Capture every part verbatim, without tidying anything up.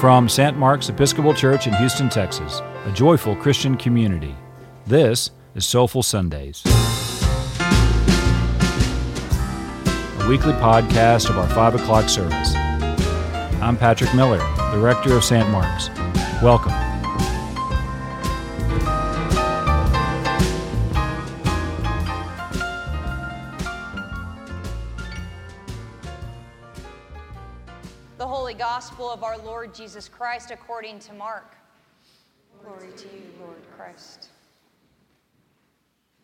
From Saint Mark's Episcopal Church in Houston, Texas, a joyful Christian community, this is Soulful Sundays, a weekly podcast of our five o'clock service. I'm Patrick Miller, the rector of Saint Mark's. Welcome. The Holy Gospel of our Lord Jesus Christ according to Mark. Glory to you, Lord Christ.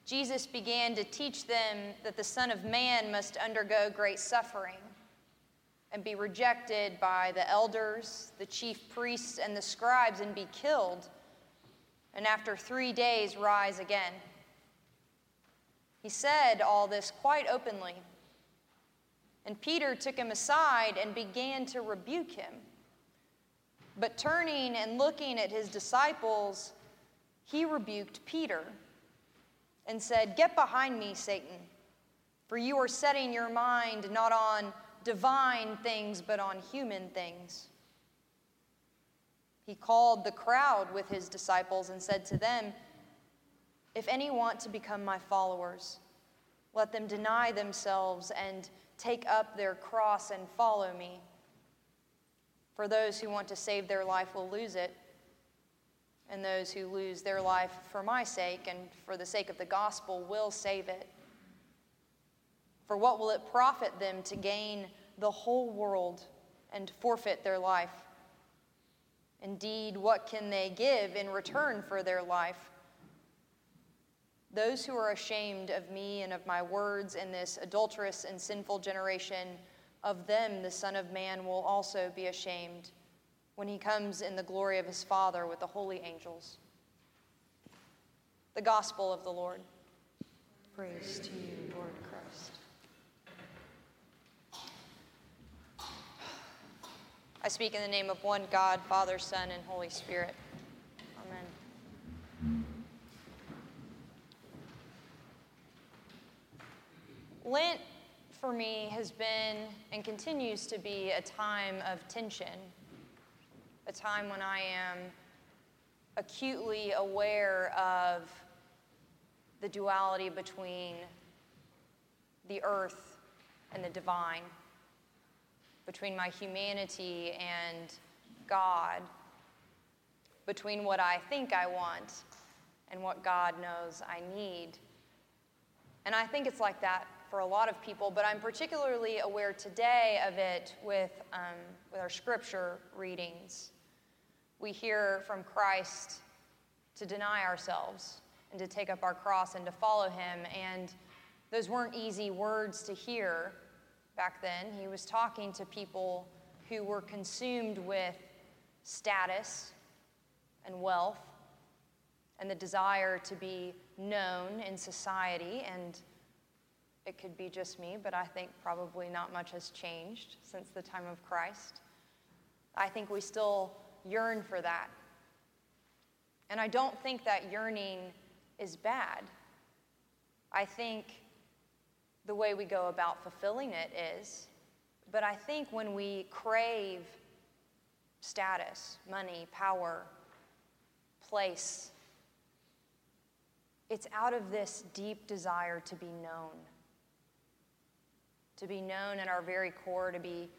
Jesus began to teach them that the Son of Man must undergo great suffering and be rejected by the elders, the chief priests, and the scribes, and be killed, and after three days rise again. He said all this quite openly, and Peter took him aside and began to rebuke him. But turning and looking at his disciples, he rebuked Peter and said, "Get behind me, Satan, for you are setting your mind not on divine things, but on human things." He called the crowd with his disciples and said to them, "If any want to become my followers, let them deny themselves and take up their cross and follow me. For those who want to save their life will lose it, and those who lose their life for my sake and for the sake of the gospel will save it. For what will it profit them to gain the whole world and forfeit their life? Indeed, what can they give in return for their life? Those who are ashamed of me and of my words in this adulterous and sinful generation, of them the Son of Man will also be ashamed when he comes in the glory of his Father with the holy angels." The Gospel of the Lord. Praise to you, Lord Christ. I speak in the name of one God, Father, Son, and Holy Spirit. Amen. Lent for me has been and continues to be a time of tension, a time when I am acutely aware of the duality between the earth and the divine, between my humanity and God, between what I think I want and what God knows I need. And I think it's like that for a lot of people, but I'm particularly aware today of it with, um, with our scripture readings. We hear from Christ to deny ourselves and to take up our cross and to follow him. And those weren't easy words to hear back then. He was talking to people who were consumed with status and wealth and the desire to be known in society. And it could be just me, but I think probably not much has changed since the time of Christ. I think we still yearn for that. And I don't think that yearning is bad. I think the way we go about fulfilling it is, but I think when we crave status, money, power, place, it's out of this deep desire to be known, to be known at our very core, to be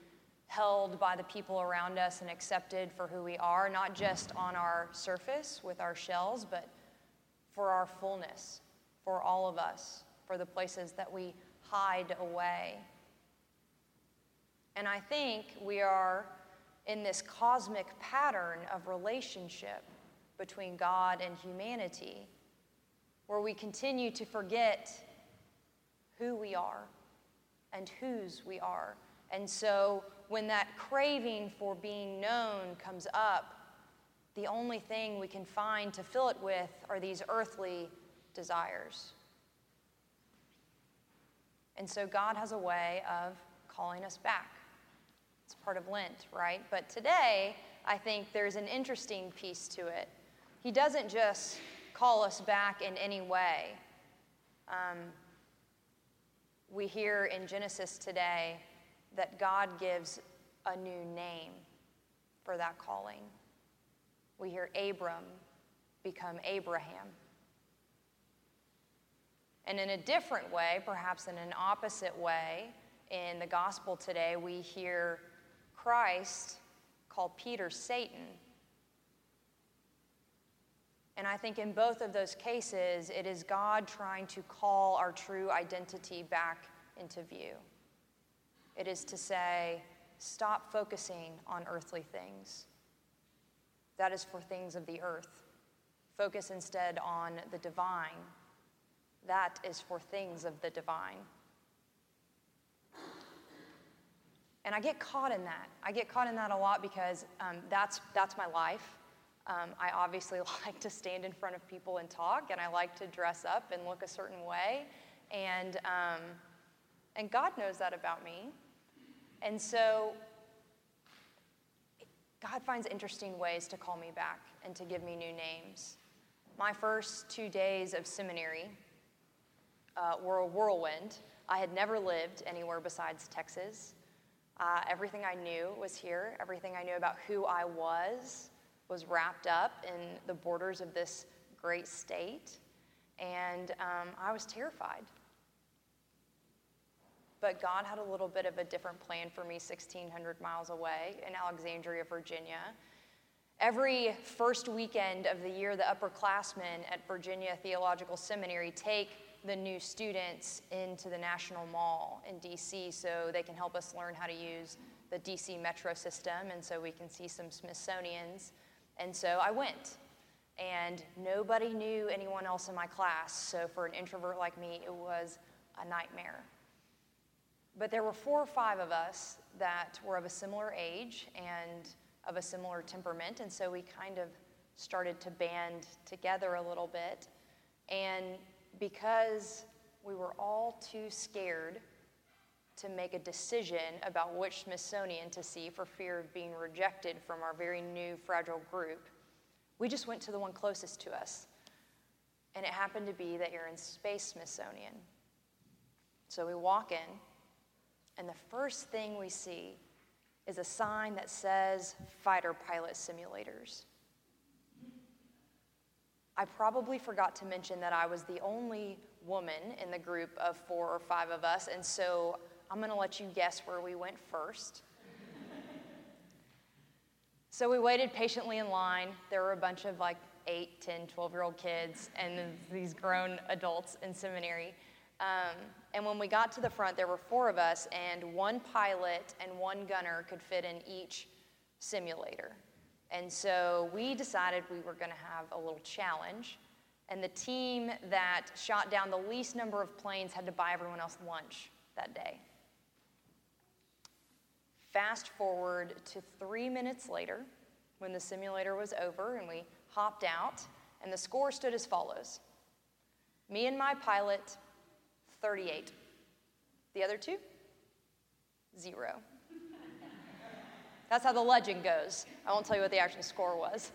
held by the people around us and accepted for who we are, not just on our surface with our shells, but for our fullness, for all of us, for the places that we hide away. And I think we are in this cosmic pattern of relationship between God and humanity, where we continue to forget who we are and whose we are. And so when that craving for being known comes up, the only thing we can find to fill it with are these earthly desires. And so God has a way of calling us back. It's part of Lent, right? But today, I think there's an interesting piece to it. He doesn't just call us back in any way. Um, we hear in Genesis today that God gives a new name for that calling. We hear Abram become Abraham. And in a different way, perhaps in an opposite way, in the gospel today, we hear Christ call Peter Satan. And I think in both of those cases, it is God trying to call our true identity back into view. It is to say, stop focusing on earthly things. That is for things of the earth. Focus instead on the divine. That is for things of the divine. And I get caught in that. I get caught in that a lot because um, that's that's my life. Um, I obviously like to stand in front of people and talk, and I like to dress up and look a certain way. And um, and God knows that about me. And so God finds interesting ways to call me back and to give me new names. My first two days of seminary uh, were a whirlwind. I had never lived anywhere besides Texas. Uh, everything I knew was here. Everything I knew about who I was was wrapped up in the borders of this great state, and um, I was terrified. But God had a little bit of a different plan for me sixteen hundred miles away in Alexandria, Virginia. Every first weekend of the year, the upperclassmen at Virginia Theological Seminary take the new students into the National Mall in D C so they can help us learn how to use the D C metro system, and so we can see some Smithsonians. And so I went, and nobody knew anyone else in my class, so for an introvert like me, it was a nightmare. But there were four or five of us that were of a similar age and of a similar temperament, and so we kind of started to band together a little bit. And because we were all too scared to make a decision about which Smithsonian to see for fear of being rejected from our very new fragile group, we just went to the one closest to us. And it happened to be the Air and Space Smithsonian. So we walk in, and the first thing we see is a sign that says fighter pilot simulators. I probably forgot to mention that I was the only woman in the group of four or five of us, and so I'm gonna let you guess where we went first. So we waited patiently in line. There were a bunch of like eight, ten, twelve-year-old kids and these grown adults in seminary. Um, and when we got to the front, there were four of us, and one pilot and one gunner could fit in each simulator. And so we decided we were gonna have a little challenge, and the team that shot down the least number of planes had to buy everyone else lunch that day. Fast forward to three minutes later, when the simulator was over and we hopped out, and the score stood as follows. Me and my pilot, thirty-eight. The other two, zero. That's how the legend goes. I won't tell you what the actual score was.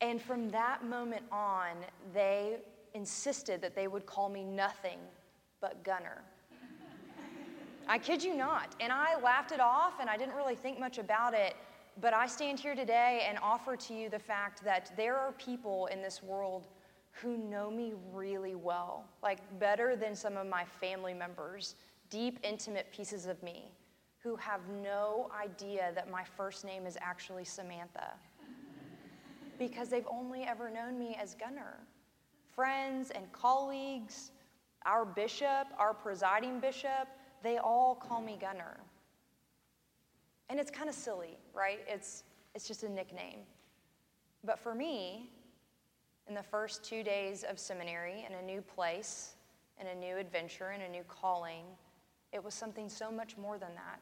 And from that moment on, they insisted that they would call me nothing but Gunner. I kid you not. And I laughed it off, and I didn't really think much about it. But I stand here today and offer to you the fact that there are people in this world who know me really well, like better than some of my family members, deep, intimate pieces of me, who have no idea that my first name is actually Samantha, because they've only ever known me as Gunner. Friends and colleagues, our bishop, our presiding bishop, they all call me Gunner. And it's kind of silly, right? It's it's just a nickname. But for me, in the first two days of seminary, in a new place, in a new adventure, in a new calling, it was something so much more than that.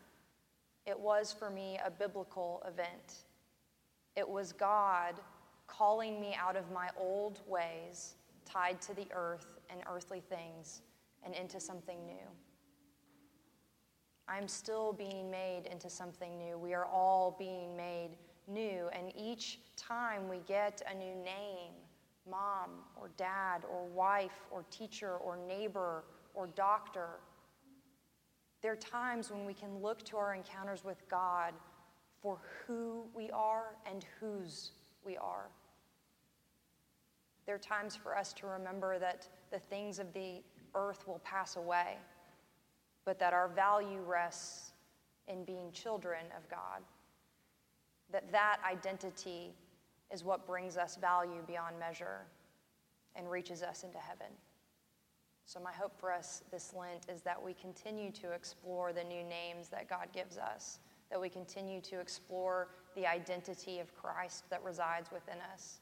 It was, for me, a biblical event. It was God calling me out of my old ways, tied to the earth and earthly things, and into something new. I'm still being made into something new. We are all being made new, and each time we get a new name, mom or dad or wife or teacher or neighbor or doctor, there are times when we can look to our encounters with God for who we are and whose we are. There are times for us to remember that the things of the earth will pass away, but that our value rests in being children of God, that that identity is what brings us value beyond measure and reaches us into heaven. So my hope for us this Lent is that we continue to explore the new names that God gives us, that we continue to explore the identity of Christ that resides within us,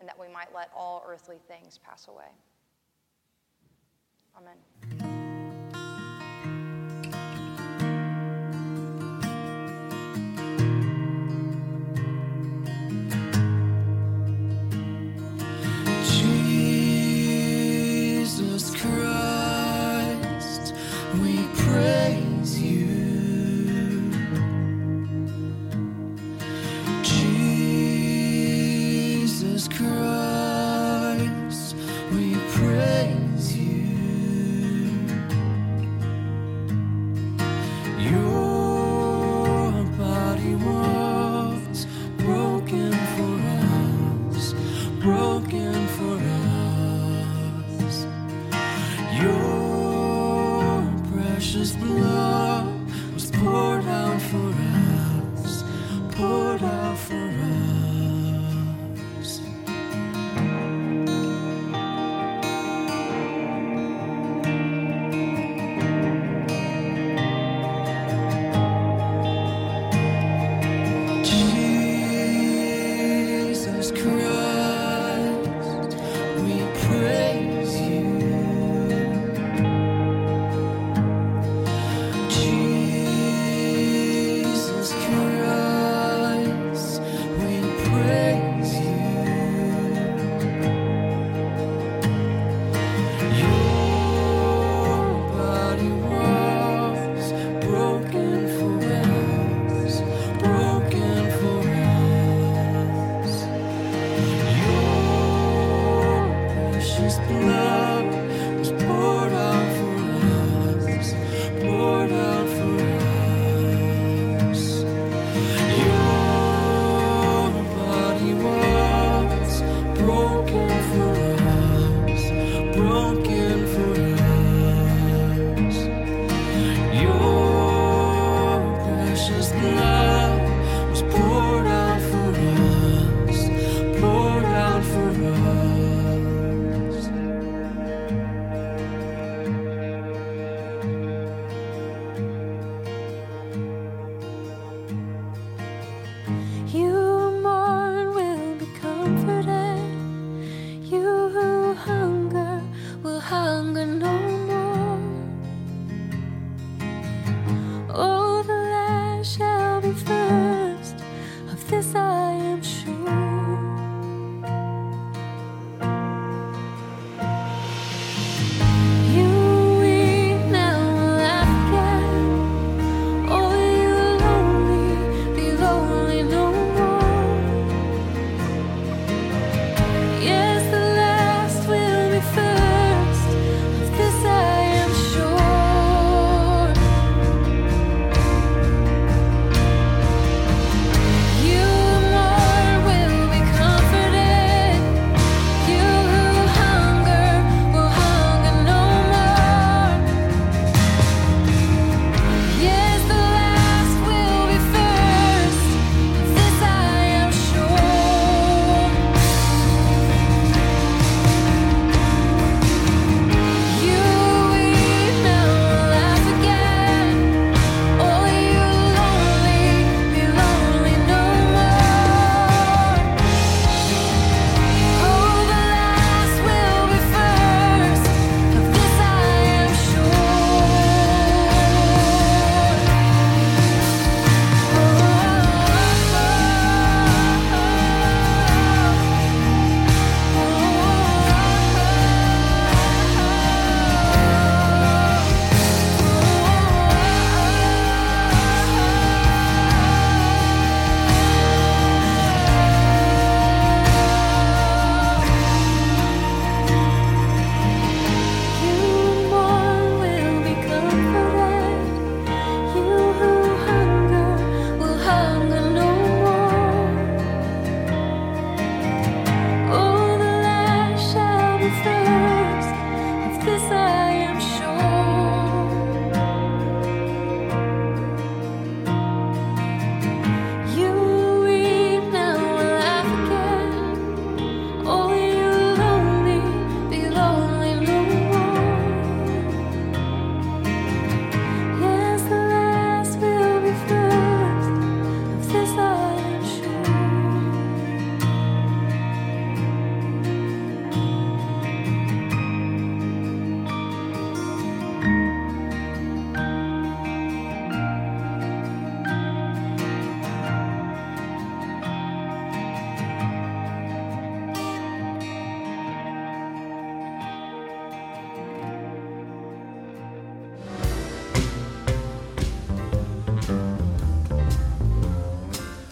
and that we might let all earthly things pass away. Amen. Jesus Christ, we praise you. Jesus Christ, we praise you.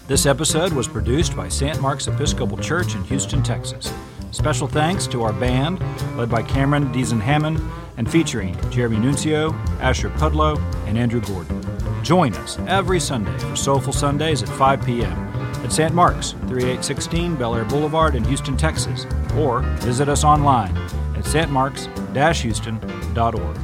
This episode was produced by Saint Mark's Episcopal Church in Houston, Texas. Special thanks to our band, led by Cameron Deason-Hammond, and featuring Jeremy Nuncio, Asher Pudlow, and Andrew Gordon. Join us every Sunday for Soulful Sundays at five p.m. at Saint Mark's, thirty-eight sixteen Bel Air Boulevard in Houston, Texas, or visit us online at s t marks dash houston dot org.